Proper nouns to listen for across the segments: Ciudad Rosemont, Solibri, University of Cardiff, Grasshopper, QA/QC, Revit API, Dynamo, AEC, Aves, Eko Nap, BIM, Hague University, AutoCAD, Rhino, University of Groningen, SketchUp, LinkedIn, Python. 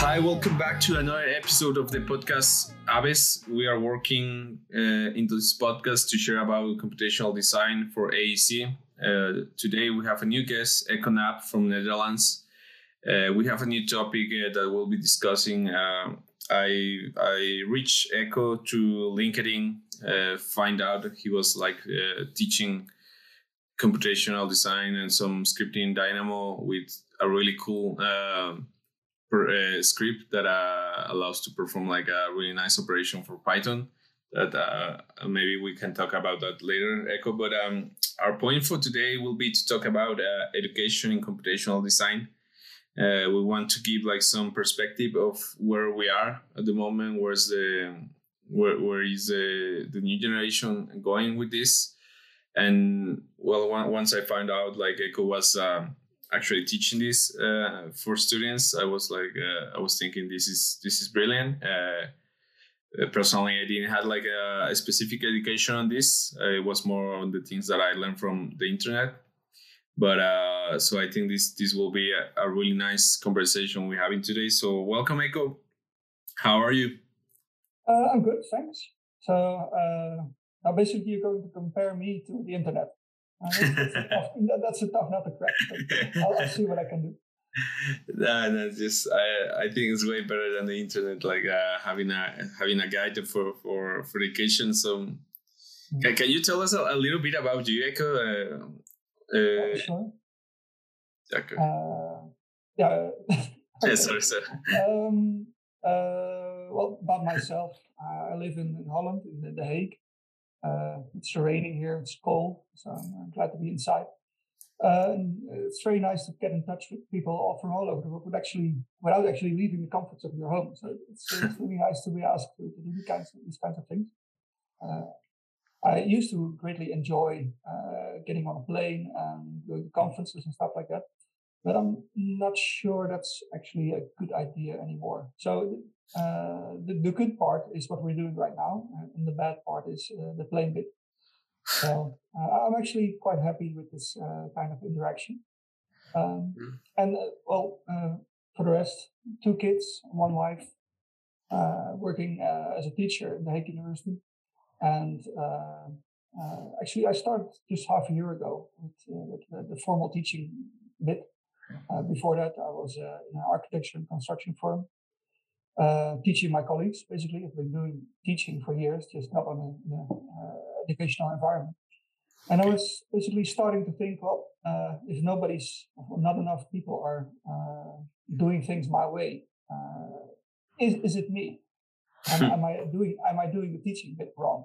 Hi, welcome back to another episode of the podcast Aves. We are working into this podcast to share about computational design for AEC. Today we have a new guest, Eko Nap from Netherlands. We have a new topic that we'll be discussing. I reached Eko to LinkedIn, find out he was teaching computational design and some scripting in Dynamo with a really cool script that allows to perform a really nice operation for Python. That maybe we can talk about that later, Eko. But our point for today will be to talk about education in computational design. We want to give some perspective of where we are at the moment. Where is the new generation going with this? And well, once I found out Eko was actually teaching this for students, I was thinking this is brilliant. Personally, I didn't have a specific education on this. It was more on the things that I learned from the internet. But so I think this will be a really nice conversation we're having today. So welcome, Eko. How are you? I'm good, thanks. So now basically you're going to compare me to the internet. That's a tough nut to crack, but I'll see what I can do. No, just I think it's way better than the internet. Having a guide for education. So can you tell us a little bit about you, Eko? Sure. Okay. Yeah. Okay. Yeah. Sorry. Well, about myself, I live in Holland, in The Hague. It's raining here, it's cold, so I'm glad to be inside. And it's very nice to get in touch with people all from all over the world, without actually leaving the comforts of your home. So it's really nice to be asked to do these kinds of things. I used to greatly enjoy getting on a plane and going to conferences and stuff like that, but I'm not sure that's actually a good idea anymore. So the good part is what we're doing right now, and the bad part is the plane bit. So I'm actually quite happy with this kind of interaction. And for the rest, 2 kids, 1 wife, working as a teacher in the Hague University. And actually, I started just half a year ago with the formal teaching bit. Before that, I was in an architecture and construction firm, teaching my colleagues. Basically, I've been doing teaching for years, just not in an educational environment. And I was basically starting to think, if not enough people are doing things my way, is it me? Am I doing the teaching bit wrong?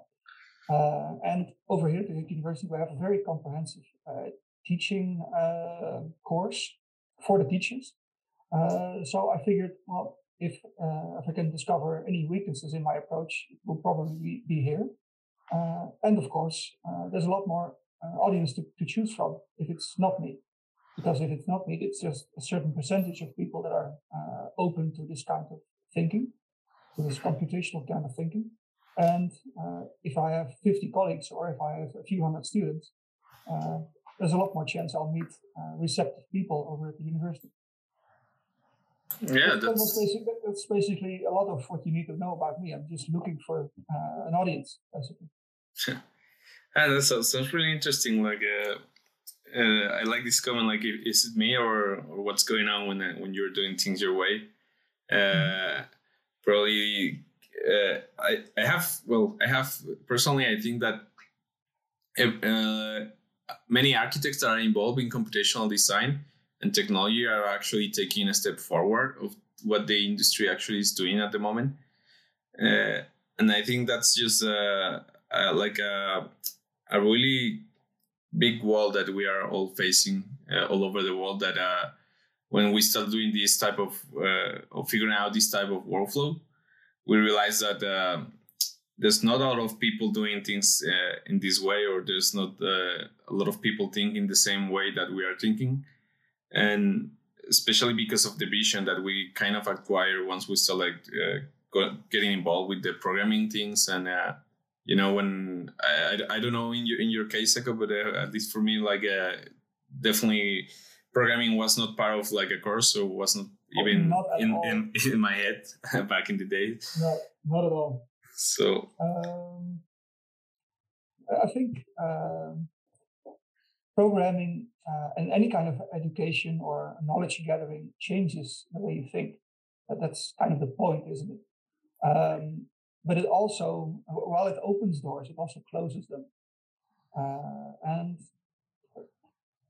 And over here at the university, we have a very comprehensive teaching course for the teachers. So I figured, if I can discover any weaknesses in my approach, it will probably be here. And of course, there's a lot more audience to choose from if it's not me. Because if it's not me, it's just a certain percentage of people that are open to this kind of thinking. This computational kind of thinking. And if I have 50 colleagues or if I have a few hundred students, there's a lot more chance I'll meet receptive people over at the university. Yeah, that's basically a lot of what you need to know about me. I'm just looking for an audience, basically. And that sounds really interesting. I like this comment, is it me or what's going on when you're doing things your way? Probably, personally, I think that many architects that are involved in computational design and technology are actually taking a step forward of what the industry actually is doing at the moment. And I think that's just a really big wall that we are all facing all over the world that when we start doing this type of figuring out this type of workflow, we realize that there's not a lot of people doing things in this way, or there's not a lot of people thinking the same way that we are thinking. And especially because of the vision that we kind of acquire once we start getting involved with the programming things. And, when I don't know in your case, Eko, but at least for me, definitely programming was not part of like a course, so was not even in my head back in the day. No, not at all. So I think programming and any kind of education or knowledge gathering changes the way you think. That's kind of the point, isn't it? But it also, while it opens doors, it also closes them. And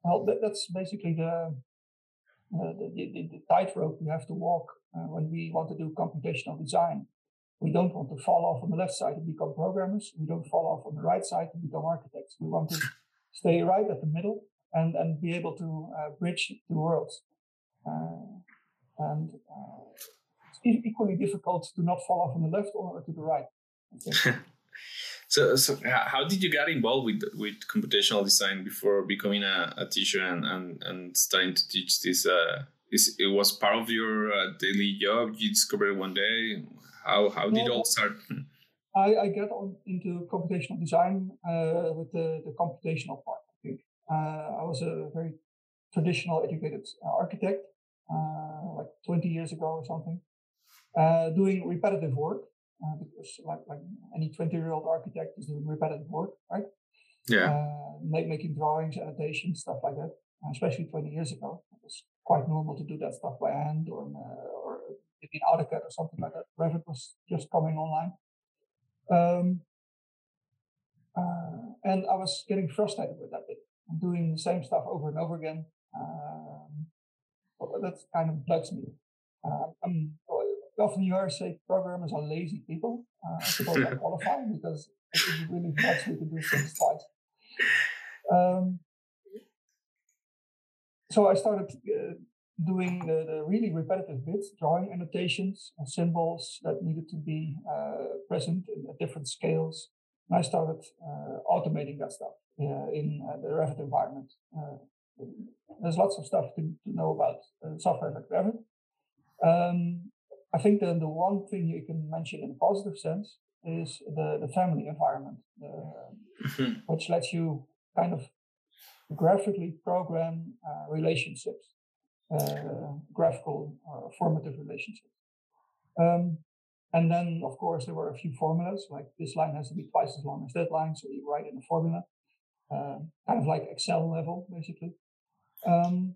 well, that's basically the tightrope we have to walk when we want to do computational design. We don't want to fall off on the left side and become programmers. We don't fall off on the right side and become architects. We want to stay right at the middle and be able to bridge the worlds. And it's equally difficult to not fall off on the left or to the right. Okay. So how did you get involved with computational design before becoming a teacher and starting to teach this? It was part of your daily job. You discovered it one day. How did it all start? I got into computational design with the computational part, I think. I was a very traditional educated architect, like 20 years ago or something, doing repetitive work. Because like any 20-year-old architect is doing repetitive work, right? Yeah. Making drawings, annotations, stuff like that. Especially 20 years ago, it was quite normal to do that stuff by hand or maybe in AutoCAD or something like that. Revit was just coming online. And I was getting frustrated with that bit. I'm doing the same stuff over and over again. But that kind of bugs me. Often you hear say programmers are lazy people. I suppose I qualify because it really bugs me to do things twice. So I started doing the really repetitive bits, drawing annotations and symbols that needed to be present at different scales. And I started automating that stuff in the Revit environment. There's lots of stuff to know about software like Revit. I think then the one thing you can mention in a positive sense is the family environment, which lets you kind of graphically program relationships, graphical or formative relationships. And then, of course, there were a few formulas, like this line has to be twice as long as that line, so you write in a formula, kind of like Excel level, basically. And,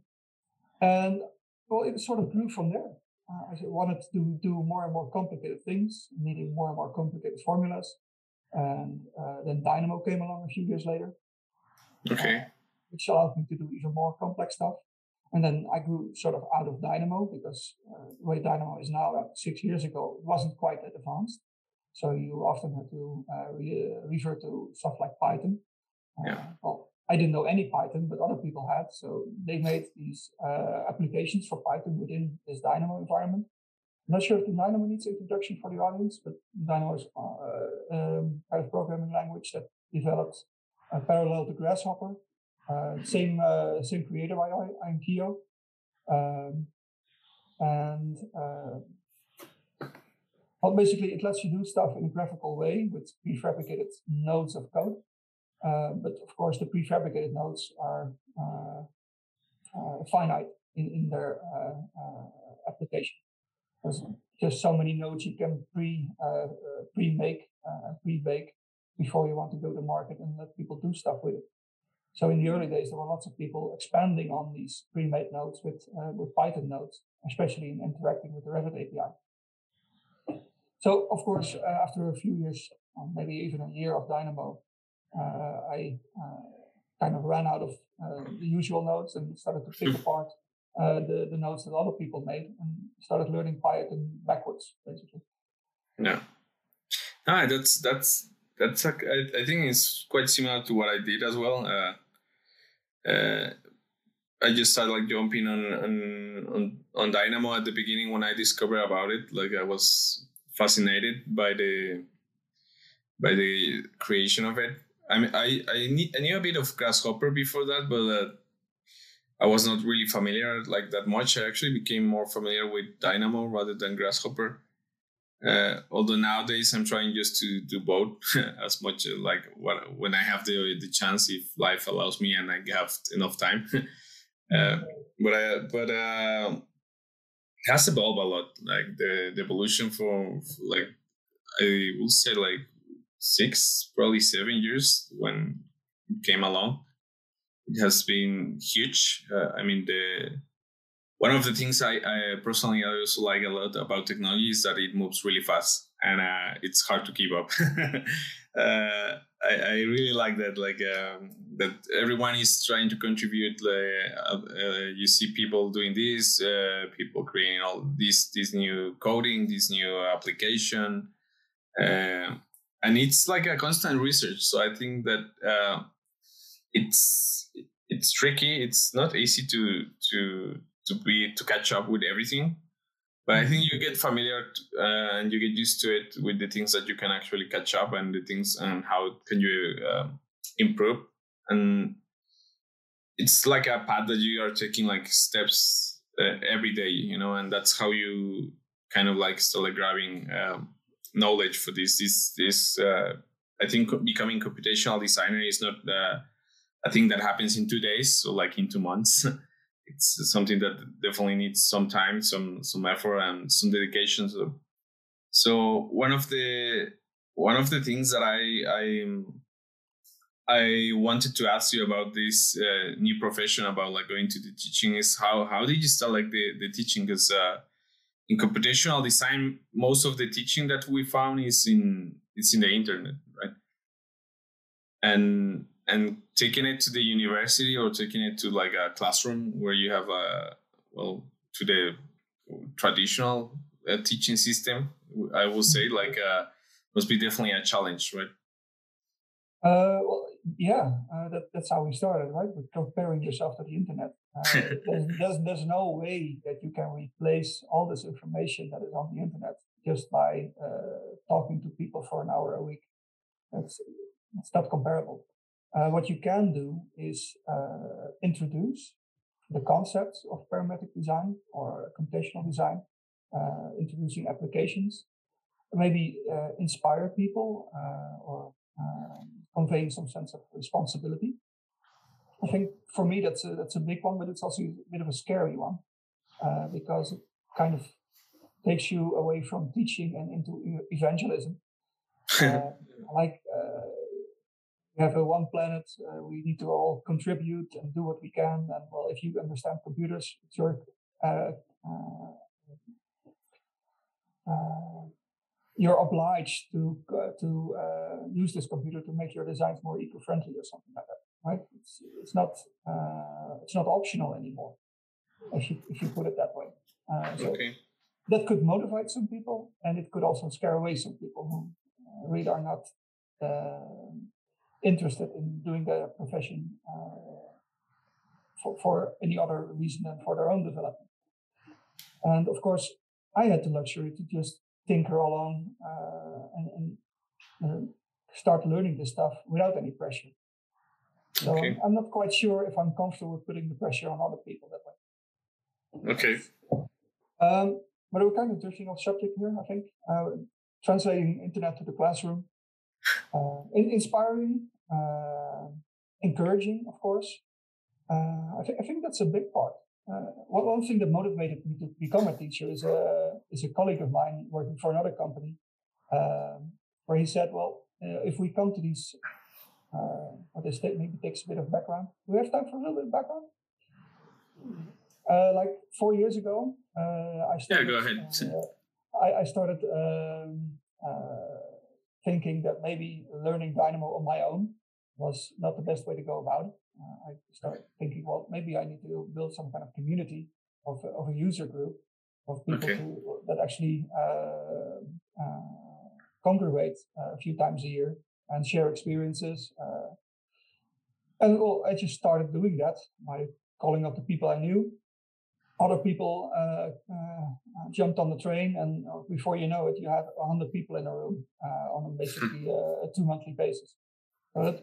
well, it sort of grew from there. I wanted to do more and more complicated things, needing more and more complicated formulas. And then Dynamo came along a few years later. Okay. Which allowed me to do even more complex stuff. And then I grew sort of out of Dynamo because the way Dynamo is now, about 6 years ago, it wasn't quite that advanced. So you often had to refer to stuff like Python. Well, I didn't know any Python, but other people had. So they made these applications for Python within this Dynamo environment. I'm not sure if the Dynamo needs introduction for the audience, but Dynamo is kind of programming language that developed parallel to Grasshopper. Same creator by Eko. Well, basically, it lets you do stuff in a graphical way with prefabricated nodes of code. But of course, the prefabricated nodes are finite in their application. There's just so many nodes you can pre-bake before you want to go to market and let people do stuff with it. So in the early days, there were lots of people expanding on these pre-made nodes with Python nodes, especially in interacting with the Revit API. So of course, after a few years, maybe even a year of Dynamo, I kind of ran out of the usual nodes and started to pick apart the nodes that other people made and started learning Python backwards, basically. Yeah. No, that's I think it's quite similar to what I did as well. I just started like jumping on Dynamo at the beginning when I discovered about it. Like I was fascinated by the creation of it. I mean, I knew a bit of Grasshopper before that, but I was not really familiar like that much. I actually became more familiar with Dynamo rather than Grasshopper. Although nowadays I'm trying just to do both as much like when I have the chance, if life allows me and I have enough time. But it has evolved a lot. Like the evolution from like I will say like 6, probably 7 years when it came along, it has been huge. I mean, one of the things I personally also like a lot about technology is that it moves really fast and it's hard to keep up. I really like that, like that everyone is trying to contribute. You see people doing this, people creating all this new coding, this new application, and it's like a constant research. So I think that it's tricky. It's not easy to catch up with everything, but I think you get familiar and you get used to it with the things that you can actually catch up and the things and how can you improve. And it's like a path that you are taking like steps every day, you know, and that's how you kind of like start grabbing knowledge for this. I think becoming computational designer is not a thing that happens in 2 days, so like in 2 months. It's something that definitely needs some time, some effort, and some dedication. So one of the things that I wanted to ask you about this new profession, about like going to the teaching, is how did you start like the teaching? Because in computational design, most of the teaching that we found is in the internet, right? And taking it to the university or taking it to like a classroom where you have to the traditional teaching system, I will say like must be definitely a challenge, right? That's how we started, right? With comparing yourself to the internet. There's no way that you can replace all this information that is on the internet just by talking to people for an hour a week. It's not comparable. What you can do is introduce the concepts of parametric design or computational design, introducing applications, maybe inspire people or conveying some sense of responsibility. I think for me that's a big one, but it's also a bit of a scary one because it kind of takes you away from teaching and into evangelism. We have one planet, we need to all contribute and do what we can. And well, if you understand computers, it's you're obliged to use this computer to make your designs more eco-friendly or something like that, right? It's not optional anymore, if you put it that way. Okay. That could motivate some people, and it could also scare away some people who really are not interested in doing their profession for any other reason than for their own development. And of course, I had the luxury to just tinker along and start learning this stuff without any pressure. So okay. I'm not quite sure if I'm comfortable with putting the pressure on other people that way. Okay. But we're kind of drifting off subject here, I think. Translating internet to the classroom. Inspiring, encouraging, of course. I think that's a big part. One thing that motivated me to become a teacher is a colleague of mine working for another company, where he said, well, if we come to these, this maybe takes a bit of background. Do we have time for a little bit of background? Like 4 years ago, I started... Yeah, go ahead. I started... thinking that maybe learning Dynamo on my own was not the best way to go about it. I started thinking, well, maybe I need to build some kind of community of a user group of people that actually congregate a few times a year and share experiences. I just started doing that by calling up the people I knew. Other people jumped on the train, and before you know it, you have 100 people in a room on basically a 2-monthly basis. So that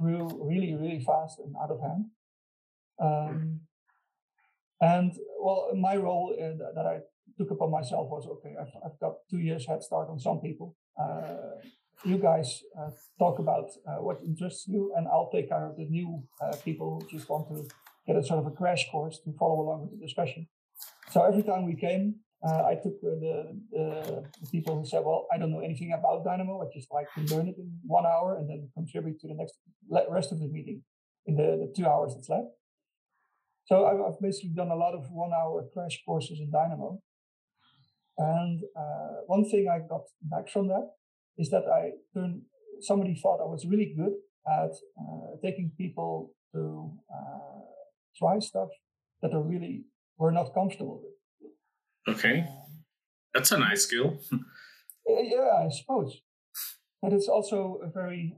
grew really, really fast and out of hand. My role that I took upon myself was, okay, I've got 2 years head start on some people. You guys talk about what interests you, and I'll take care of the new people who just want to get a sort of a crash course to follow along with the discussion. So every time we came, I took the people who said, well, I don't know anything about Dynamo. I just like to learn it in 1 hour and then contribute to the next rest of the meeting in the 2 hours that's left. So I've basically done a lot of 1 hour crash courses in Dynamo. And one thing I got back from that is that somebody thought I was really good at taking people to try stuff that they really were not comfortable with. Okay. That's a nice skill. Yeah, I suppose. But it's also very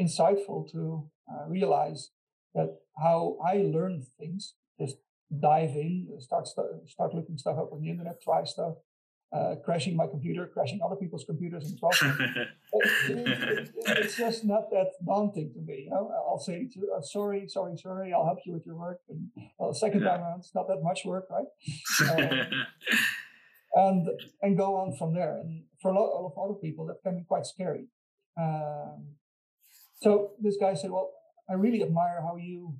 insightful to realize that how I learn things, just dive in, start looking stuff up on the internet, try stuff, crashing my computer, crashing other people's computers and it's just not that daunting to me. You know? I'll say, sorry, I'll help you with your work. And second time around, it's not that much work, right? And go on from there. And for a lot of other people, that can be quite scary. So this guy said, well, I really admire how you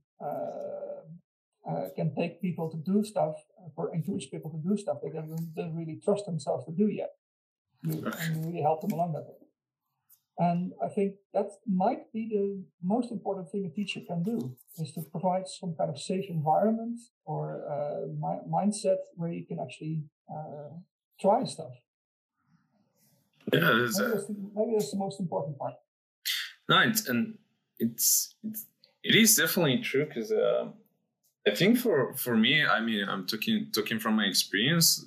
can take people to do stuff or encourage people to do stuff they don't really trust themselves to do yet. And really help them along that way. And I think that might be the most important thing a teacher can do, is to provide some kind of safe environment or mindset where you can actually try stuff. Yeah, maybe that's the most important part. No, it is definitely true because I think for me, I mean, I'm talking from my experience.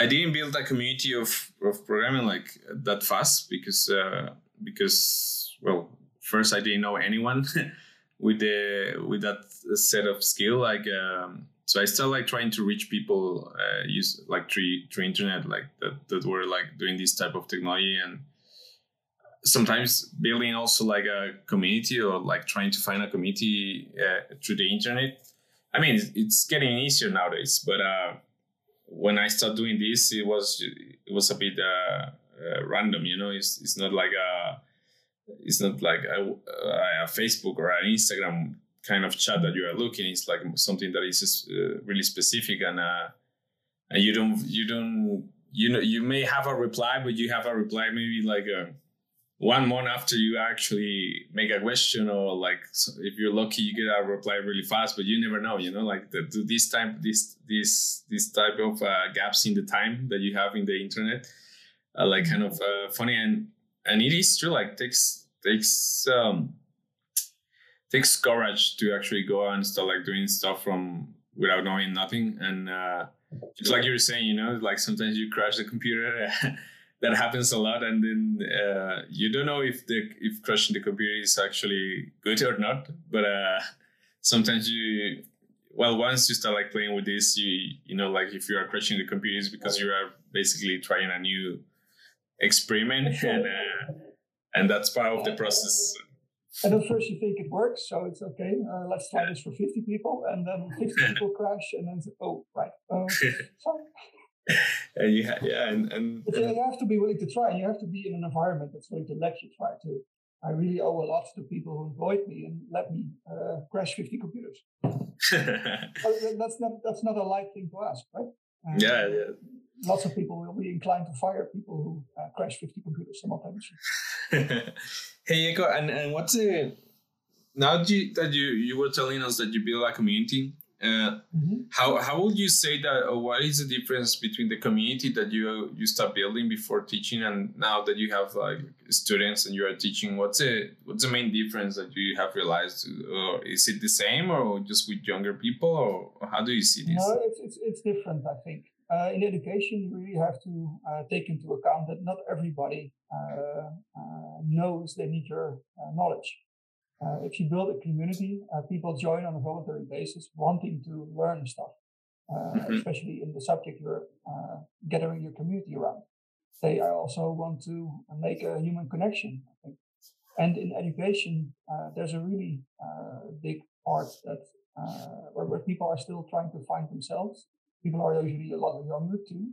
I didn't build a community of programming like that fast because well, first I didn't know anyone with that set of skill. Like so, I still like trying to reach people through internet like that were like doing this type of technology and. Sometimes building also like a community or like trying to find a community through the internet. I mean, it's getting easier nowadays, but when I started doing this, it was a bit random, you know, it's not like a Facebook or an Instagram kind of chat that you are looking. It's like something that is just, really specific and you may have a reply, but you have a reply maybe like a, 1 month after you actually make a question or like if you're lucky, you get a reply really fast, but you never know, you know, like this type of gaps in the time that you have in the internet are like kind of funny. And it is true, like takes courage to actually go and start like doing stuff from without knowing nothing. And just like you were saying, you know, like sometimes you crash the computer. That happens a lot, and then you don't know if crashing the computer is actually good or not. But sometimes once you start like playing with this, you know, like if you are crashing the computer, it's because you are basically trying a new experiment, and that's part of the process. And at first you think it works, so it's okay. Let's try this for 50 people, and then 50 people crash, and then oh right, sorry. You have to be willing to try. You have to be in an environment that's willing to let you try too. I really owe a lot to people who employed me and let me crash 50 computers. That's not a light thing to ask, right? Yeah. Lots of people will be inclined to fire people who crash 50 computers simultaneously. Hey, Eko, and what's the now that you were telling us that you build a community. How would you say that, or what is the difference between the community that you start building before teaching and now that you have like students and you are teaching? What's the main difference that you have realized? Is it the same or just with younger people, or how do you see this? No, it's different. I think in education you really have to take into account that not everybody knows they need your knowledge. If you build a community, people join on a voluntary basis wanting to learn stuff, especially in the subject you're gathering your community around. They also want to make a human connection, I think. And in education, there's a really big part that where people are still trying to find themselves. People are usually a lot younger too.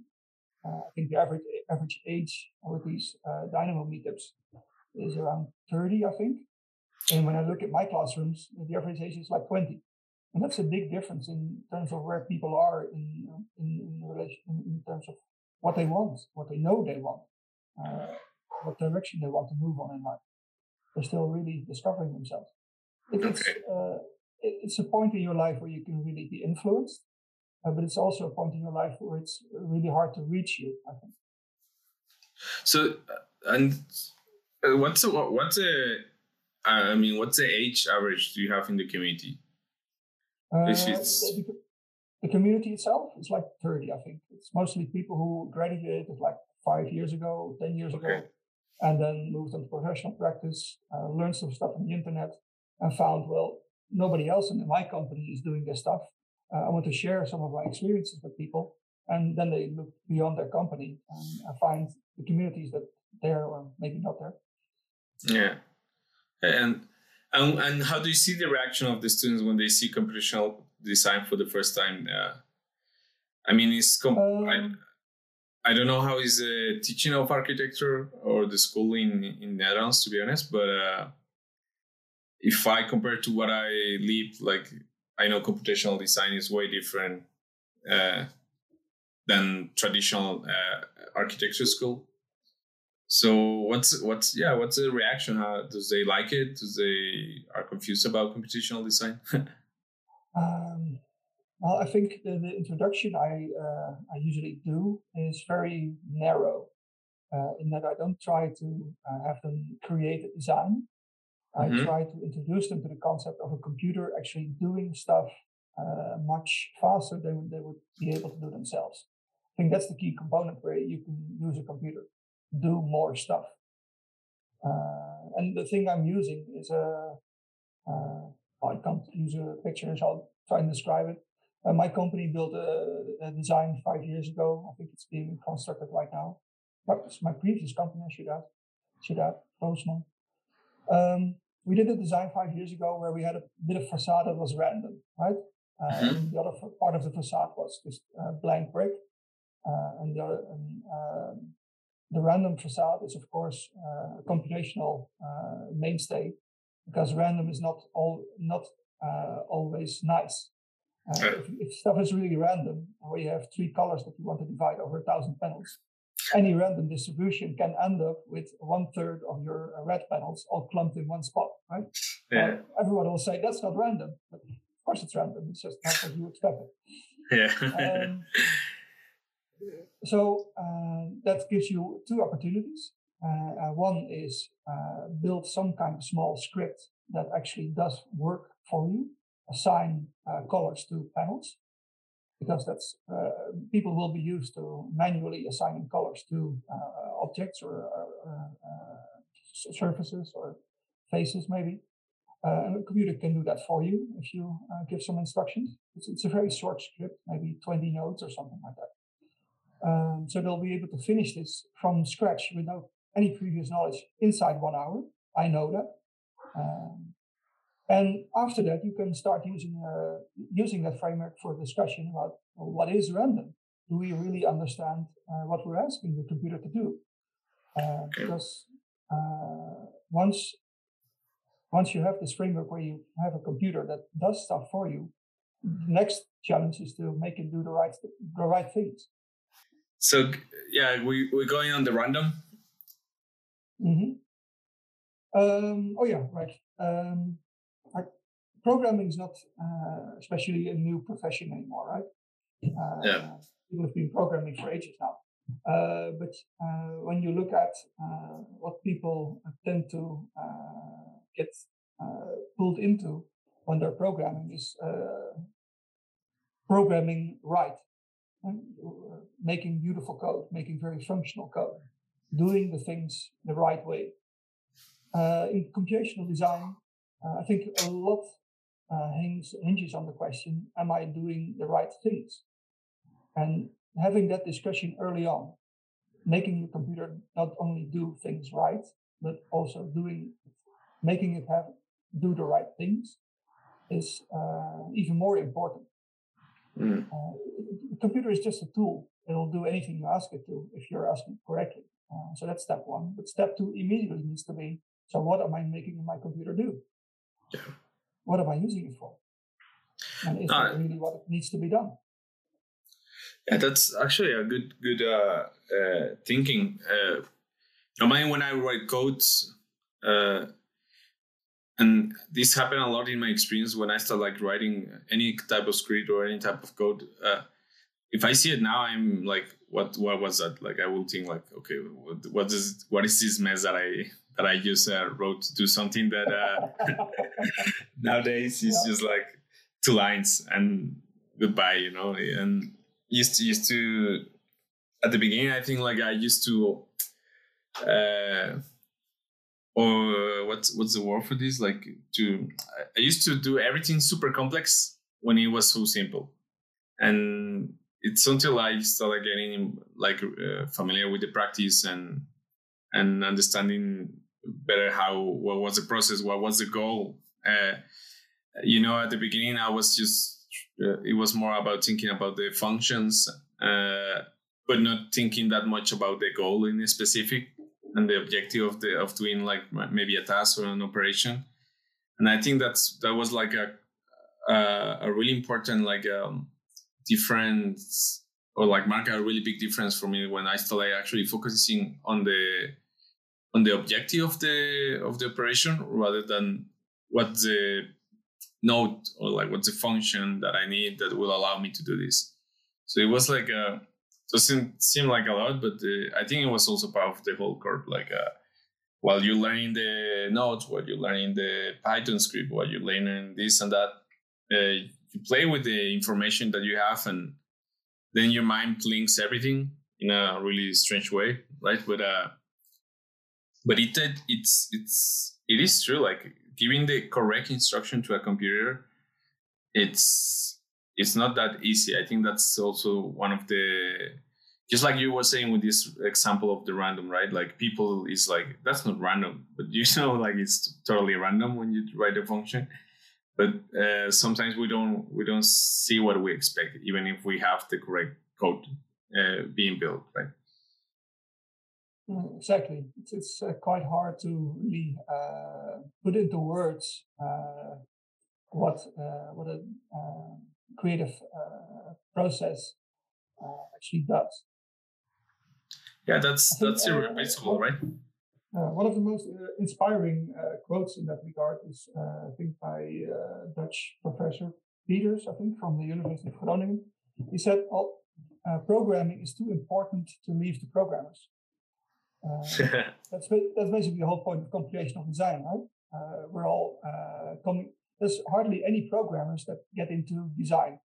I think the average age with these Dynamo meetups is around 30, I think. And when I look at my classrooms, the average age is like 20. And that's a big difference in terms of where people are in terms of what they want, what they know they want, what direction they want to move on in life. They're still really discovering themselves. It's a point in your life where you can really be influenced, but it's also a point in your life where it's really hard to reach you, I think. So, what's the age average do you have in the community? The community itself is like 30, I think. It's mostly people who graduated like 5 years ago, 10 years ago, and then moved on to professional practice, learned some stuff on the internet, and found, well, nobody else in my company is doing this stuff. I want to share some of my experiences with people. And then they look beyond their company and find the communities that they're or maybe not there. Yeah. And how do you see the reaction of the students when they see computational design for the first time? I don't know how is the teaching of architecture or the school in Netherlands, to be honest, but if I compare to what I lived, like, I know computational design is way different than traditional architecture school. So what's the reaction? How do they like it? Do they are confused about computational design? Well, I think the introduction I usually do is very narrow, in that I don't try to have them create a design. I try to introduce them to the concept of a computer actually doing stuff much faster than they would be able to do themselves. I think that's the key component where you can use a computer, do more stuff. And the thing I'm using is I can't use a picture, so I'll try and describe it. My company built a design 5 years ago. I think it's being constructed right now. That was my previous company, Ciudad Rosemont. We did a design 5 years ago where we had a bit of facade that was random, right? And the other part of the facade was just blank brick. The random facade is, of course, a computational mainstay, because random is not always nice. If stuff is really random, where you have three colors that you want to divide over 1,000 panels, any random distribution can end up with 1/3 of your red panels all clumped in one spot, right? Yeah. Everyone will say, that's not random. But of course it's random. It's just not what you expect it. Yeah. So that gives you two opportunities. One is build some kind of small script that actually does work for you. Assign colors to panels, because that's people will be used to manually assigning colors to objects or surfaces or faces, maybe. And a computer can do that for you if you give some instructions. It's a very short script, maybe 20 nodes or something like that. So they'll be able to finish this from scratch without any previous knowledge inside 1 hour. I know that. And after that, you can start using that framework for discussion about what is random. Do we really understand what we're asking the computer to do? Because once you have this framework where you have a computer that does stuff for you, the next challenge is to make it do the right things. So yeah, we're going on the random. Mm-hmm. Programming is not especially a new profession anymore, right? People have been programming for ages now. But when you look at what people tend to get pulled into when they're programming is programming right. Making beautiful code, making very functional code, doing the things the right way. In computational design, I think a lot hinges on the question, am I doing the right things? And having that discussion early on, making the computer not only do things right, but also making it do the right things is even more important. Mm. The computer is just a tool. It'll do anything you ask it to if you're asking it correctly. So that's step one. But step two immediately needs to be, so what am I making my computer do? Yeah. What am I using it for? And is that really what needs to be done? Yeah, that's actually a good thinking. I mean, when I write codes, and this happened a lot in my experience when I start like writing any type of script or any type of code. If I see it now, I'm like, what was that? Like, I will think like, okay, what is this mess that I just wrote to do something that nowadays is just like 2 lines and goodbye, you know. And used to at the beginning, I think like I used to, or what's the word for this? Like I used to do everything super complex when it was so simple. And it's until I started getting like familiar with the practice and understanding better what was the process, what was the goal. At the beginning, I was just it was more about thinking about the functions, but not thinking that much about the goal in specific and the objective of doing like maybe a task or an operation. And I think that was like a really important like difference, or like mark a really big difference for me when I started actually focusing on the objective of the operation rather than what's the node or like what's the function that I need that will allow me to do this. So it was like doesn't seem like a lot, but I think it was also part of the whole curve. Like while you're learning the nodes, while you're learning the Python script, while you're learning this and that, you play with the information that you have, and then your mind links everything in a really strange way, right? But it is true. Like giving the correct instruction to a computer, it's not that easy. I think that's also one of the, just like you were saying with this example of the random, right? Like people is like, that's not random, but you know, like it's totally random when you write a function. But sometimes we don't see what we expect, even if we have the correct code being built, right? Exactly. It's quite hard to really put into words what a creative process actually does. Yeah, that's irreplaceable, right? One of the most inspiring quotes in that regard is, I think, by Dutch professor Peters, I think, from the University of Groningen. He said, "Programming is too important to leave the programmers." That's basically the whole point of computational design, right? We're all coming. There's hardly any programmers that get into design.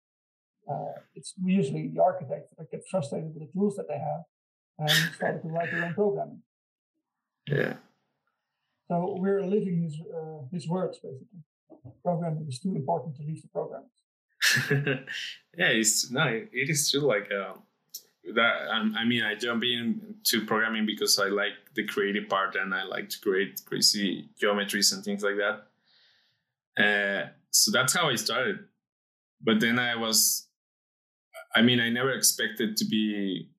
It's usually the architects that get frustrated with the tools that they have and start to write their own programming. Yeah. So we're living his words, basically. Programming is too important to leave the programmers. Yeah, it is true. Like that. I mean, I jump into programming because I like the creative part and I like to create crazy geometries and things like that. So that's how I started. But then I never expected to be.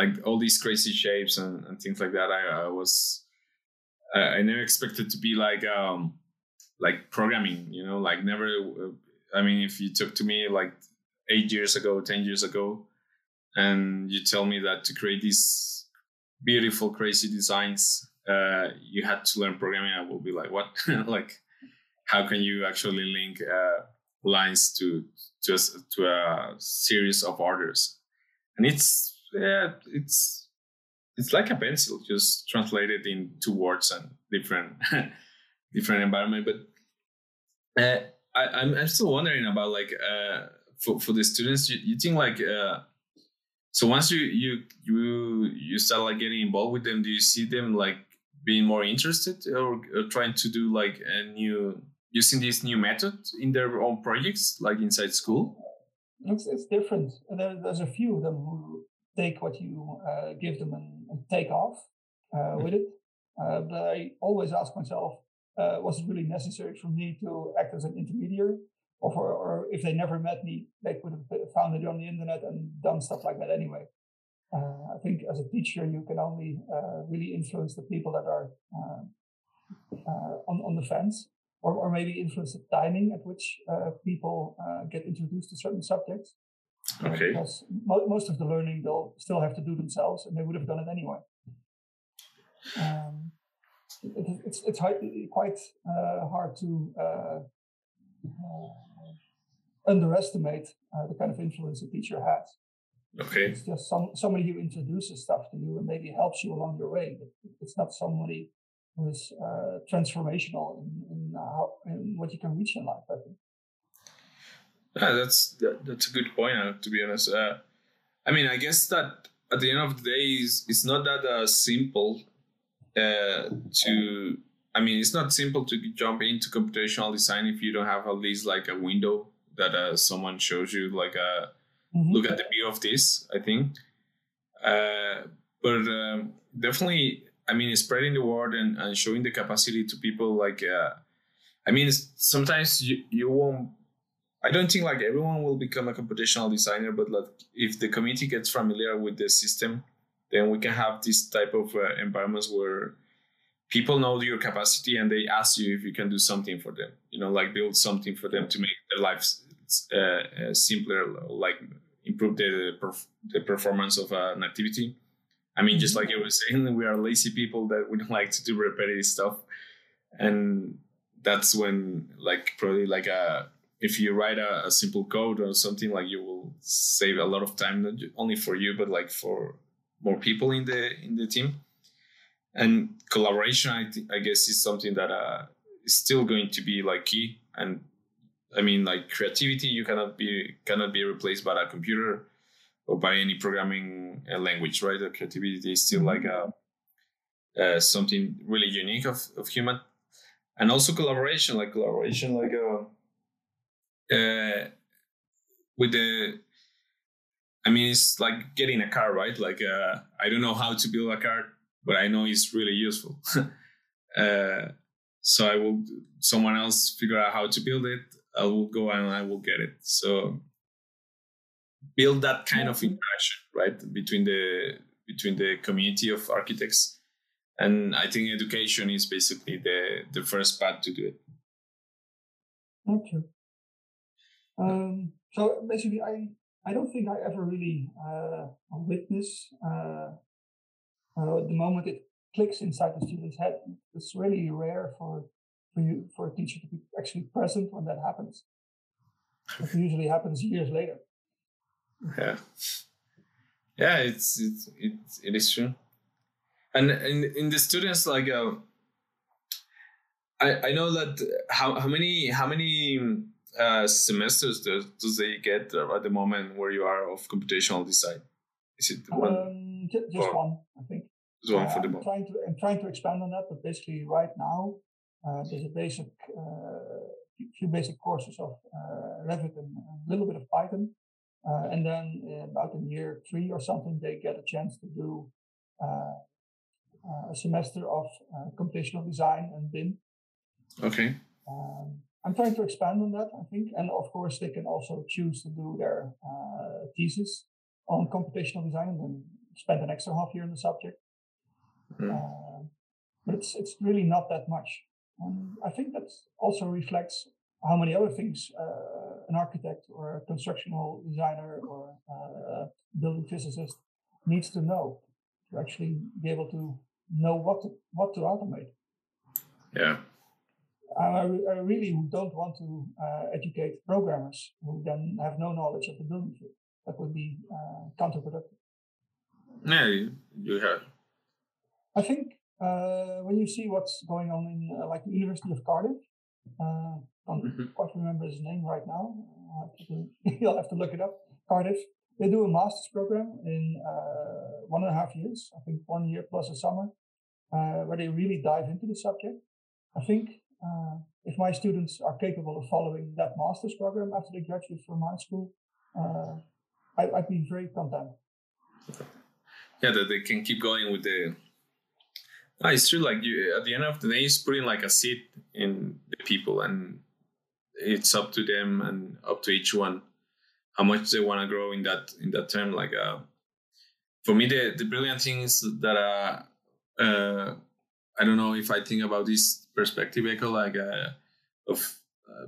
Like all these crazy shapes and things like that. I never expected to be like programming, you know, like never, I mean, if you talk to me like 8 years ago, 10 years ago, and you tell me that to create these beautiful, crazy designs, you had to learn programming, I will be like, what? Like, how can you actually link lines to a series of orders? And it's like a pencil, just translated into words and different environment. But I'm still wondering about like for the students. You think like so once you start like getting involved with them, do you see them like being more interested or trying to do like using this new method in their own projects, like inside school? It's different. There's a few of them who take what you give them and take off with it. But I always ask myself, was it really necessary for me to act as an intermediary? Or if they never met me, they would have found it on the internet and done stuff like that anyway. I think as a teacher, you can only really influence the people that are on the fence, or maybe influence the timing at which people get introduced to certain subjects. Okay. Because most of the learning they'll still have to do themselves, and they would have done it anyway. It's hard, quite hard to underestimate the kind of influence a teacher has. Okay. It's just somebody who introduces stuff to you and maybe helps you along your way. But it's not somebody who is transformational in what you can reach in life, I think. Yeah, that's a good point, to be honest. I mean, I guess that at the end of the day, it's not that simple to... I mean, it's not simple to jump into computational design if you don't have at least like a window that someone shows you, like a... Mm-hmm. Look at the view of this, I think. But definitely, I mean, spreading the word and showing the capacity to people, like, I mean, sometimes you won't, I don't think like everyone will become a computational designer, but like if the community gets familiar with the system, then we can have this type of environments where people know your capacity and they ask you if you can do something for them, you know, like build something for them to make their lives simpler, like improve the performance of an activity. I mean, just like you were saying, we are lazy people that we don't like to do repetitive stuff, and that's when like probably like if you write a simple code or something, like you will save a lot of time, not only for you but like for more people in the team. And collaboration, I guess, is something that is still going to be like key. And I mean, like creativity, you cannot be replaced by a computer or by any programming language, right? The creativity is still like something really unique of human, and also collaboration, like with the. I mean, it's like getting a car, right? Like I don't know how to build a car, but I know it's really useful. So I will. Someone else figure out how to build it. I will go and I will get it. So build that kind of interaction, right, between the community of architects. And I think education is basically the first path to do it. Okay. So basically, I don't think I ever really witnessed the moment it clicks inside the student's head. It's really rare for a teacher to be actually present when that happens. It usually happens years later. Yeah, it is true. And in the students, like I know that how many semesters do they get at the moment where you are of computational design? Is it one? Just one, I think. Just one for the moment. I'm trying to expand on that, but basically right now. There's a few basic courses of Revit and a little bit of Python. And then about in year 3 or something, they get a chance to do a semester of computational design and BIM. Okay. I'm trying to expand on that, I think. And of course, they can also choose to do their thesis on computational design and then spend an extra half year on the subject. Mm-hmm. But it's really not that much. I think that also reflects how many other things an architect or a constructional designer or a building physicist needs to know to actually be able to know what to automate. Yeah. I really don't want to educate programmers who then have no knowledge of the building field. That would be counterproductive. Yeah, you have. I think. When you see what's going on in like the University of Cardiff, don't quite remember his name right now. You'll have to look it up. Cardiff, they do a master's program in 1.5 years, I think 1 year plus a summer, where they really dive into the subject. I think if my students are capable of following that master's program after they graduate from high school, I'd be very content. Yeah, that they can keep going with the... No, it's true. Like you, at the end of the day, it's putting like a seed in the people, and it's up to them and up to each one how much they want to grow in that term. Like, for me, the brilliant thing is that I don't know if I think about this perspective, Eko, like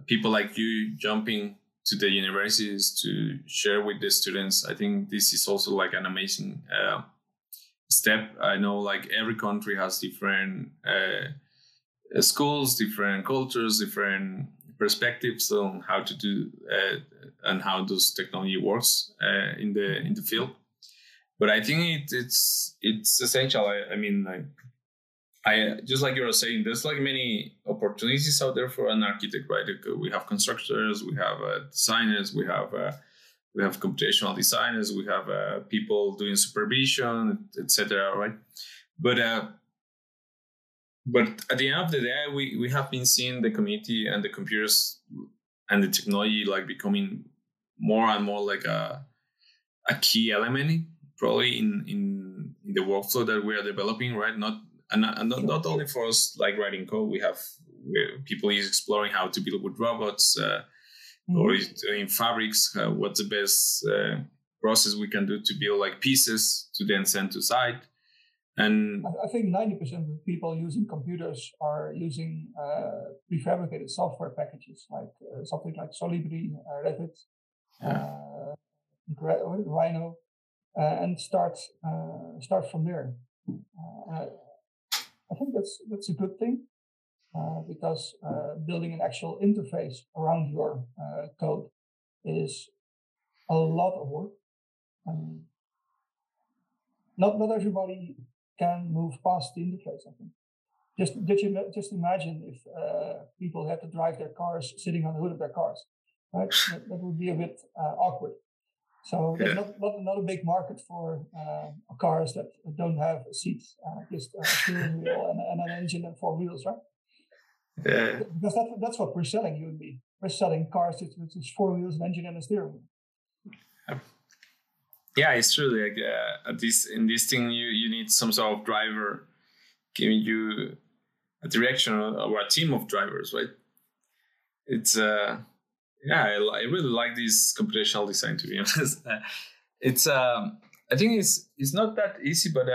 people like you jumping to the universities to share with the students. I think this is also like an amazing step. I know like every country has different schools, different cultures, different perspectives on how to do and how this technology works in the field. But I think it's essential. I mean, like, I just like you were saying, there's like many opportunities out there for an architect, right? We have constructors, we have designers, we have computational designers, we have people doing supervision, etc. Right? But at the end of the day, we have been seeing the community and the computers and the technology like becoming more and more like a key element, probably in the workflow that we are developing, right? Not only for us like writing code, we have people is exploring how to build with robots or in fabrics, what's the best process we can do to build like pieces to then send to site. And I think 90% of the people using computers are using prefabricated software packages like something like Solibri, Revit, Rhino, and start from there. I think that's a good thing because building an actual interface around your code is a lot of work. Not everybody can move past the interface, I think. Just imagine if people had to drive their cars sitting on the hood of their cars, right? That would be a bit awkward. So there's not a big market for cars that don't have seats, just a steering wheel and an engine and four wheels, right? Yeah. Because that's what we're selling, you and me. We're selling cars with just four wheels, an engine, and a steering wheel. Yeah, it's true. Like at this in this thing, you need some sort of driver giving you a direction or a team of drivers, right? It's I really like this computational design, to be honest. It's I think it's not that easy, but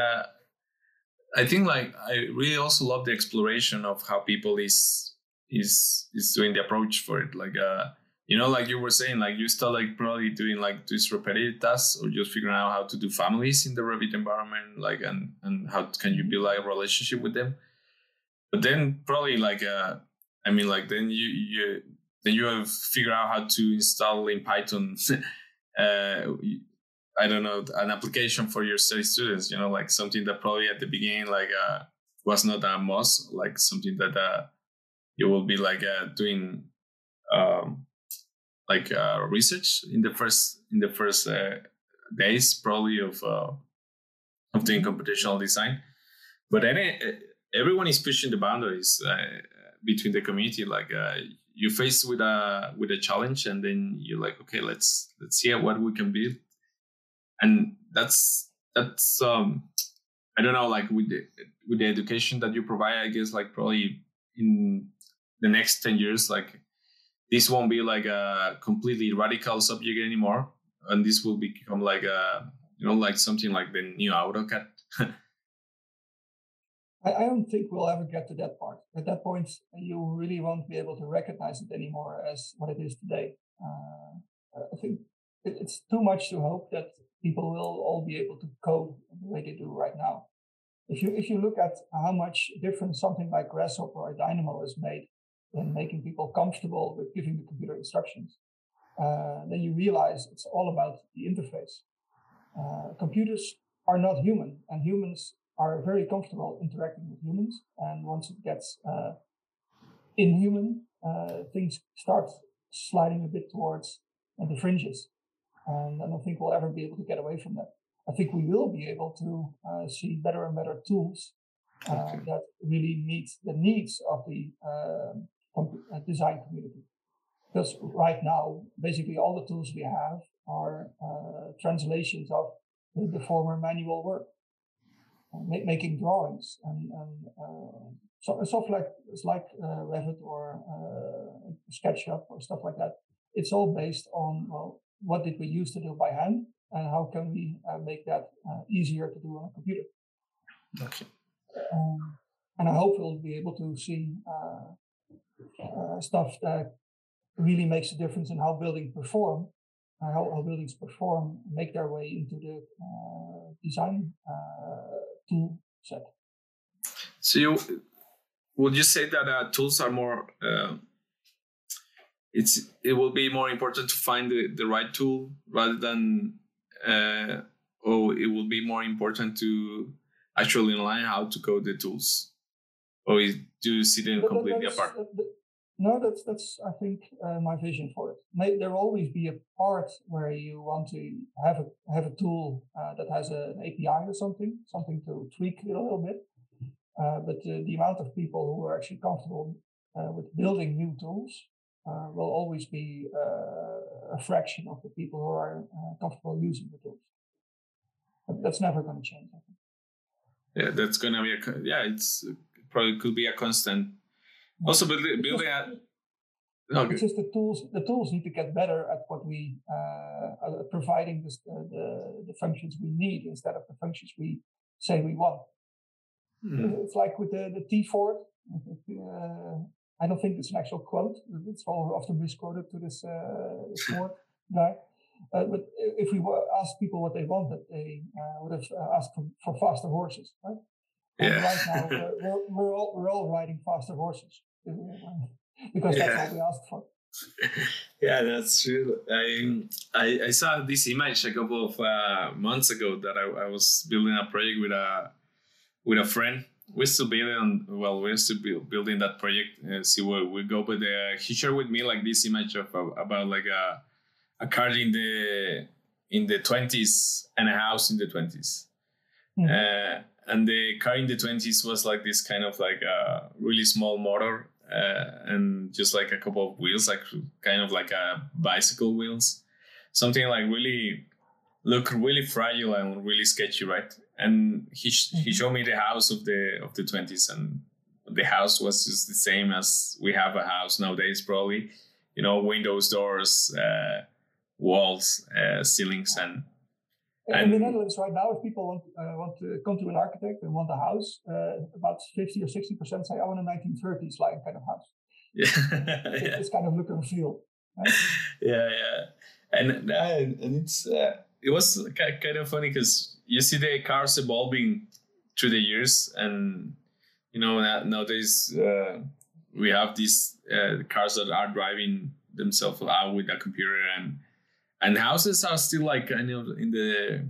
I think like I really also love the exploration of how people is doing the approach for it, like. You know, like you were saying, like you start like probably doing like these repetitive tasks or just figuring out how to do families in the Revit environment, like and how can you build like a relationship with them. But then probably like then you have figure out how to install in Python I don't know, an application for your study students, you know, like something that probably at the beginning like was not a must, like something that you will be like doing research in the first days probably of doing computational design, but then everyone is pushing the boundaries between the community. Like you face with a challenge, and then you're like, okay, let's see what we can build, and that's I don't know, like with the education that you provide, I guess like probably in the next 10 years, like. This won't be like a completely radical subject anymore, and this will become like a, you know, like something like the new AutoCAD. I don't think we'll ever get to that part. At that point, you really won't be able to recognize it anymore as what it is today. I think it's too much to hope that people will all be able to code the way they do right now. If you look at how much difference something like Grasshopper or Dynamo has made. And making people comfortable with giving the computer instructions, then you realize it's all about the interface. Computers are not human, and humans are very comfortable interacting with humans. And once it gets inhuman, things start sliding a bit towards the fringes. And I don't think we'll ever be able to get away from that. I think we will be able to see better and better tools that really meet the needs of the design community, because right now basically all the tools we have are translations of the former manual work, making drawings, and so software like Revit or SketchUp or stuff like that. It's all based on what did we used to do by hand, and how can we make that easier to do on a computer. Okay. And I hope we'll be able to see stuff that really makes a difference in how buildings perform, make their way into the design tool set. So would you say that tools are more, it will be more important to find the right tool rather than, or it will be more important to actually align how to code the tools? Or do you see them completely apart? No, that's I think my vision for it. There will always be a part where you want to have a tool that has an API or something to tweak a little bit. But the amount of people who are actually comfortable with building new tools will always be a fraction of the people who are comfortable using the tools. But that's never going to change, I think. Yeah, that's going to be it's probably could be a constant. Also, it's just the tools need to get better at what we are providing the functions we need instead of the functions we say we want. Mm. It's like with the T-Ford. I don't think it's an actual quote. It's often misquoted to this Ford guy. But if we asked people what they wanted, they would have asked for faster horses, right? Yeah. Right now, we're all riding faster horses because that's what we asked for. Yeah, that's true. I saw this image a couple of months ago that I was building a project with a friend. We used to build that project and see where we go. But he shared with me like this image of about like a car in the 20s and a house in the 20s. Mm-hmm. And the car in the 20s was like this kind of like a really small motor and just like a couple of wheels, like kind of like a bicycle wheels, something like really look really fragile and really sketchy, right? And he showed me the house of the 20s, and the house was just the same as we have a house nowadays, probably, you know, windows, doors, walls, ceilings, and. In the Netherlands right now, if people want to come to an architect and want a house, about 50 or 60% say, I want a 1930s like kind of house. Yeah. It's kind of look and feel. Right? Yeah. And it was kind of funny because you see the cars evolving through the years. And, you know, nowadays we have these cars that are driving themselves out with a computer and houses are still like kind of in the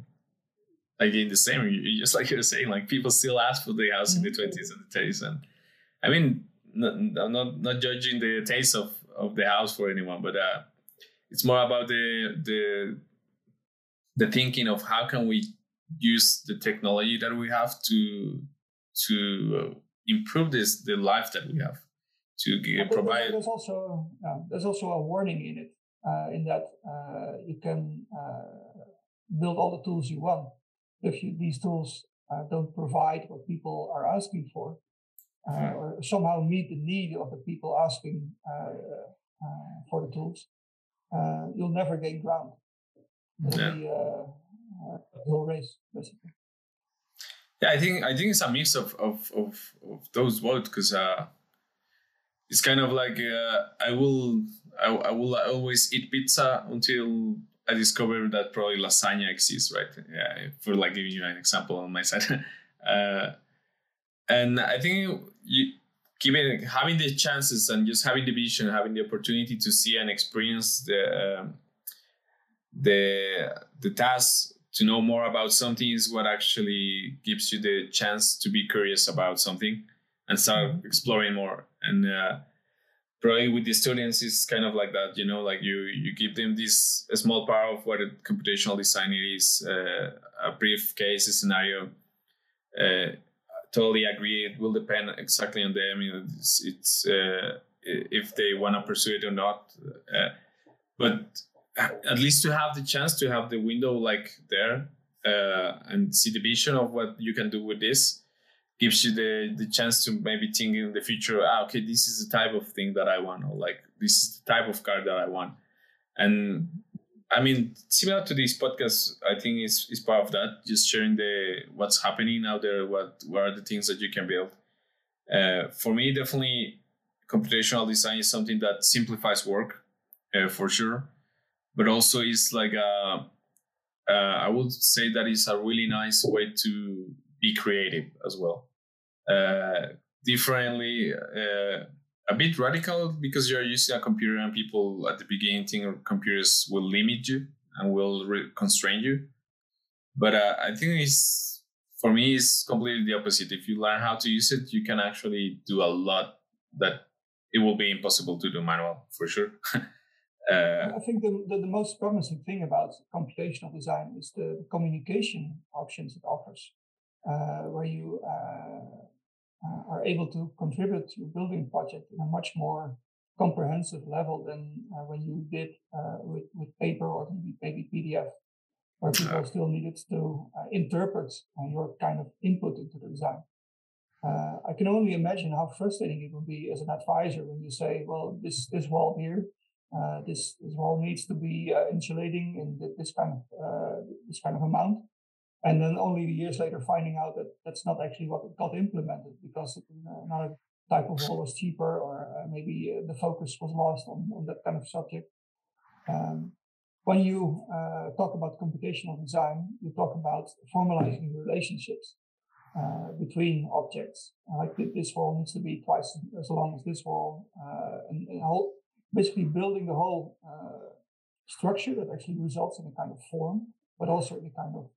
same, just like you're saying, like people still ask for the house in the 20s and the 30s. And I mean, I'm not judging the taste of the house for anyone, but it's more about the thinking of how can we use the technology that we have to improve the life that we have to provide. There's also a warning in it. In that you can build all the tools you want. If these tools don't provide what people are asking for, or somehow meet the need of the people asking for the tools, you'll never gain ground. You'll race, basically. Yeah, I think it's a mix of those both, because it's kind of like I will always eat pizza until I discover that probably lasagna exists, right? Yeah, for like giving you an example on my side. And I think having the chances and just having the vision, having the opportunity to see and experience the task, to know more about something is what actually gives you the chance to be curious about something and start exploring more. And probably with the students, it's kind of like that, you know, like you give them this a small part of what a computational design is, a brief case, a scenario. Totally agree. It will depend exactly on them. I mean, it's if they want to pursue it or not. But at least to have the chance to have the window like there and see the vision of what you can do with this. Gives you the chance to maybe think in the future, okay, this is the type of thing that I want, or like this is the type of car that I want. And I mean, similar to this podcast, I think is part of that, just sharing what's happening out there, what are the things that you can build. For me, definitely computational design is something that simplifies work, for sure. But also it's like I would say that it's a really nice way to be creative as well. Differently, a bit radical, because you're using a computer and people at the beginning think computers will limit you and will constrain you. But I think it's, for me, it's completely the opposite. If you learn how to use it, you can actually do a lot that it will be impossible to do manual, for sure. I think the most promising thing about computational design is the communication options it offers, where you are able to contribute to your building project in a much more comprehensive level than when you did with paper or maybe PDF, where people still needed to interpret your kind of input into the design. I can only imagine how frustrating it would be as an advisor when you say, well, this wall here, this wall needs to be insulating in this kind of amount, and then only years later finding out that that's not actually what got implemented, because another type of wall was cheaper, or maybe the focus was lost on that kind of subject. When you talk about computational design, you talk about formalizing relationships between objects. Like this wall needs to be twice as long as this wall, and whole. Basically building the whole structure that actually results in a kind of form, but also in a kind of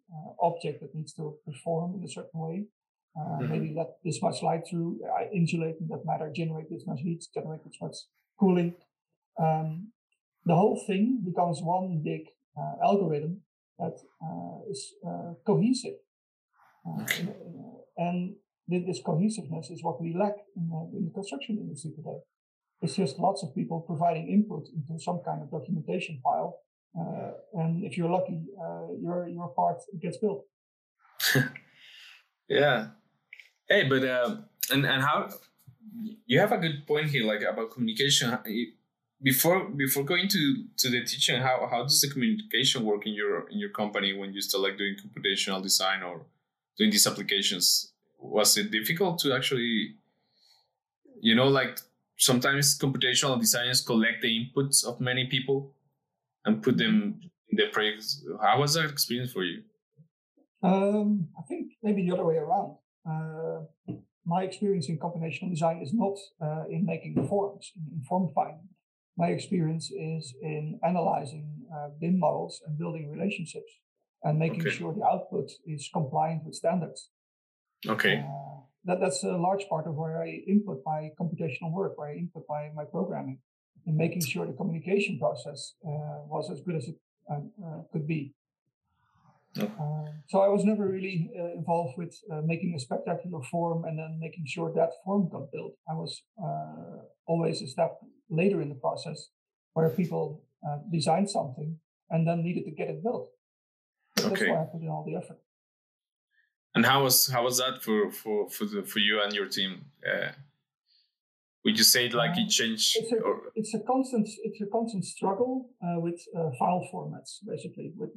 object that needs to perform in a certain way. Maybe let this much light through, insulate in that matter, generate this much heat, generate this much cooling. The whole thing becomes one big algorithm that is cohesive. And this cohesiveness is what we lack in the construction industry today. It's just lots of people providing input into some kind of documentation file. And if you're lucky, your part gets built. Yeah. Hey, but and how you have a good point here, like about communication. Before going to the teaching, how does the communication work in your company when you start like doing computational design or doing these applications? Was it difficult to actually, sometimes computational designers collect the inputs of many people and put them in their projects. How was that experience for you? I think maybe the other way around. My experience in computational design is not in making forms, in form finding. My experience is in analyzing BIM models and building relationships and making sure the output is compliant with standards. Okay. That's a large part of where I input my computational work, where I input my programming, and making sure the communication process was as good as it could be. So I was never really involved with making a spectacular form and then making sure that form got built. I was always a step later in the process, where people designed something and then needed to get it built. So that's why I put in all the effort. And how was that for you and your team? Would you say it changed? It's a constant struggle with file formats, basically, with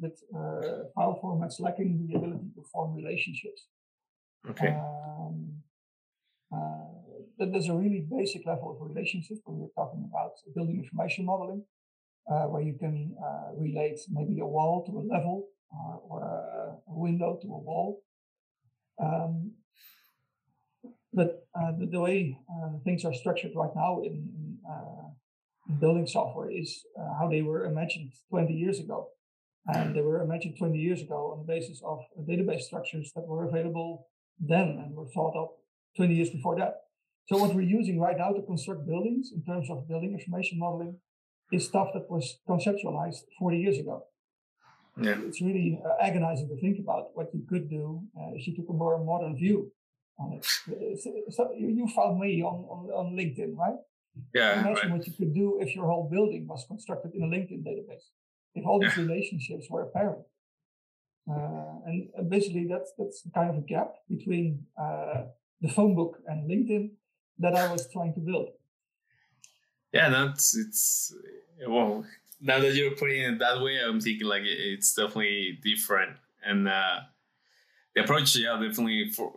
file formats lacking the ability to form relationships. Okay. There's a really basic level of relationships when we're talking about building information modeling, where you can relate maybe a wall to a level or a window to a wall. But the way things are structured right now in building software is how they were imagined 20 years ago. And they were imagined 20 years ago on the basis of database structures that were available then and were thought up 20 years before that. So what we're using right now to construct buildings in terms of building information modeling is stuff that was conceptualized 40 years ago. Yeah. It's really agonizing to think about what you could do if you took a more modern view on it. So you found me on LinkedIn, right? Yeah. Imagine what you could do if your whole building was constructed in a LinkedIn database. If all these relationships were apparent, and basically that's kind of a gap between the phone book and LinkedIn that I was trying to build. Yeah, now that you're putting it that way, I'm thinking like it's definitely different, and the approach, definitely. For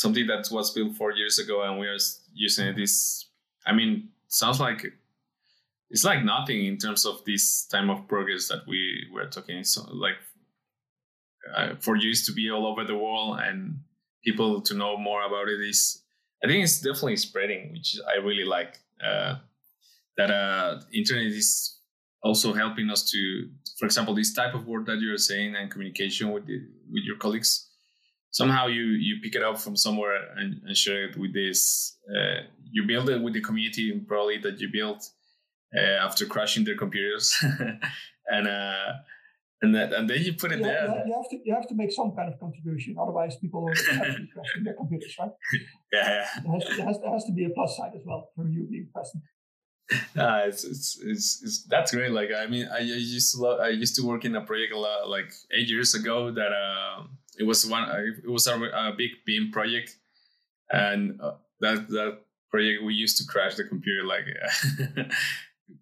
something that was built 4 years ago and we are using it is, I mean, sounds like it's like nothing in terms of this time of progress that we were talking. So like for years to be all over the world and people to know more about it is, I think it's definitely spreading, which I really like. That internet is also helping us to, for example, this type of work that you're saying and communication with your colleagues. Somehow you pick it up from somewhere and share it with this. You build it with the community probably that you built after crashing their computers, and then you put it there. You have to make some kind of contribution, otherwise people will have to be crashing their computers, right? Yeah. There has to be a plus side as well for you being present. It's that's great. Like, I mean, I used to work in a project like 8 years ago that it was a big BIM project, and that project we used to crash the computer like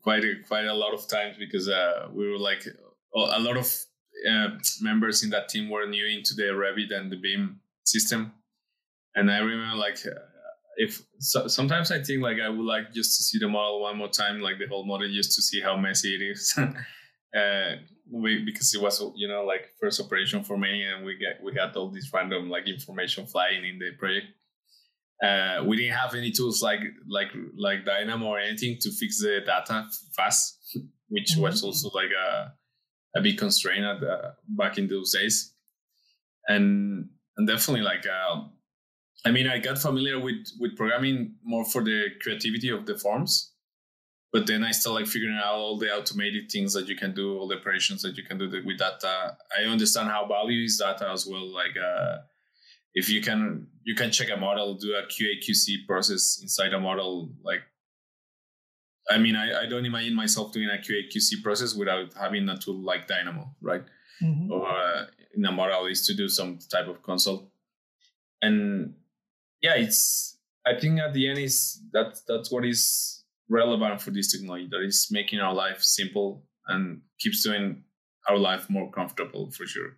quite a lot of times because we were like a lot of members in that team were new into the Revit and the BIM system, and I remember like. Sometimes I think like I would like just to see the model one more time, like the whole model, just to see how messy it is, because it was, you know, like first operation for me, and we had all this random like information flying in the project. We didn't have any tools like Dynamo or anything to fix the data fast, which was also like a big constraint back in those days, and definitely like. I mean, I got familiar with programming more for the creativity of the forms, but then I started like figuring out all the automated things that you can do, all the operations that you can do with data. I understand how value is data as well. Like if you can check a model, do a QA/QC process inside a model. Like, I mean, I don't imagine myself doing a QA/QC process without having a tool like Dynamo, right? Mm-hmm. Or in a model is to do some type of consult. And yeah, I think at the end is that's what is relevant for this technology, that is making our life simple and keeps doing our life more comfortable for sure.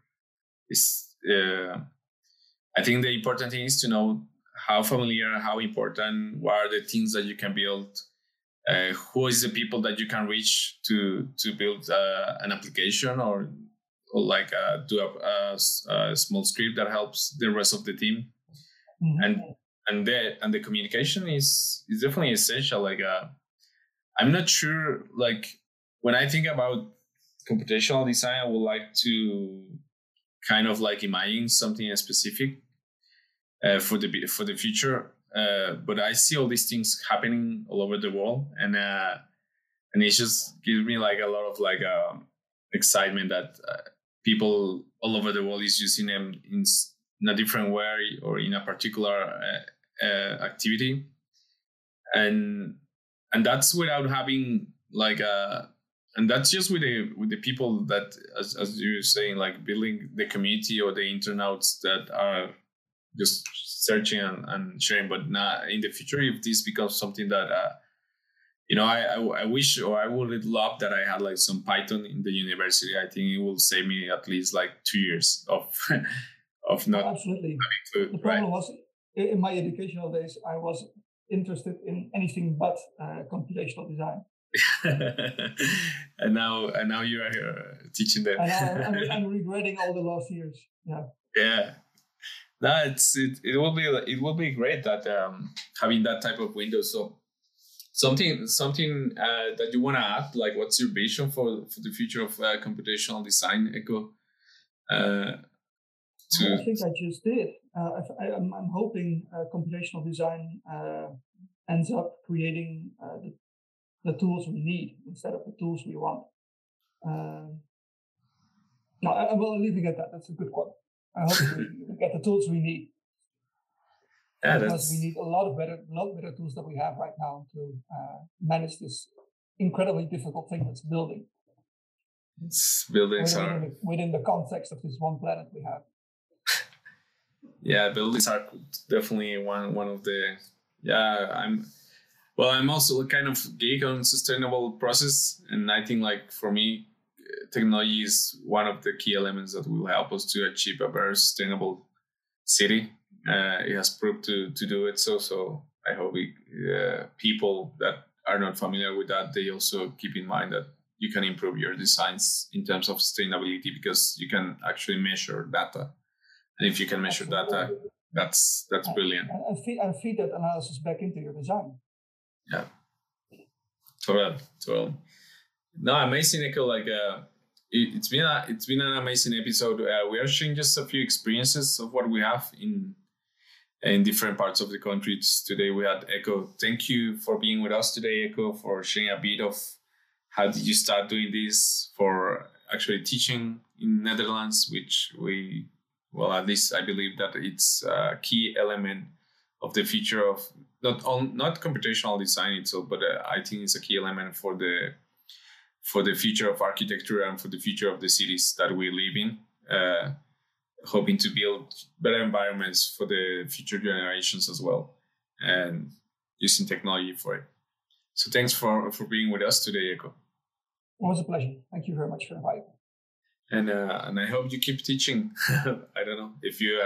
I think the important thing is to know how familiar, how important, what are the things that you can build, who is the people that you can reach to build an application or like do a small script that helps the rest of the team. Mm-hmm. And the communication is definitely essential. Like I'm not sure, like when I think about computational design, I would like to kind of like imagine something specific for the future. But I see all these things happening all over the world, and it just gives me like a lot of like excitement that people all over the world is using them in a different way or in a particular activity, and that's without having like and that's just with the people that, as you're saying, like building the community or the internauts that are just searching and sharing. But now in the future, if this becomes something that you know, I wish, or I would love that I had like some Python in the university. I think it will save me at least like 2 years of not. Absolutely. Having to, the problem was in my educational days, I was interested in anything but computational design. and now you are here teaching them. I'm regretting all the last years. Yeah. Yeah. No, it will be great that having that type of window. So. Something that you want to add, like what's your vision for the future of computational design, Eko? I think I just did. I'm hoping computational design ends up creating the tools we need instead of the tools we want. No, I will leave it at that. That's a good one. I hope we get the tools we need. Yeah, because we need a lot better tools than we have right now to manage this incredibly difficult thing that's building. Buildings are within the context of this one planet we have. Yeah, buildings are definitely one of the. Yeah, I'm also kind of geek on sustainable process, and I think like for me, technology is one of the key elements that will help us to achieve a very sustainable city. It has proved to do it. So I hope people that are not familiar with that, they also keep in mind that you can improve your designs in terms of sustainability, because you can actually measure data. And if you can measure data, that's brilliant. And feed that analysis back into your design. Yeah. Totally. No, amazing, Eko. It's been an amazing episode. We are sharing just a few experiences of what we have in different parts of the country. Today we had Eko. Thank you for being with us today, Eko, for sharing a bit of how did you start doing this, for actually teaching in Netherlands, which at least I believe that it's a key element of the future of not computational design itself, but I think it's a key element for the future of architecture and for the future of the cities that we live in, hoping to build better environments for the future generations as well, and using technology for it. So thanks for being with us today, Eko. It was a pleasure. Thank you very much for inviting me. And I hope you keep teaching. I don't know if you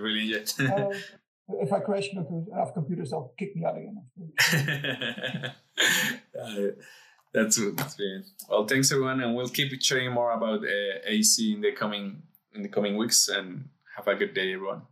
really yet. If I crash off computers, they'll kick me out again. That's brilliant. Well, thanks everyone, and we'll keep sharing more about AEC in the coming weeks. And have a good day, everyone.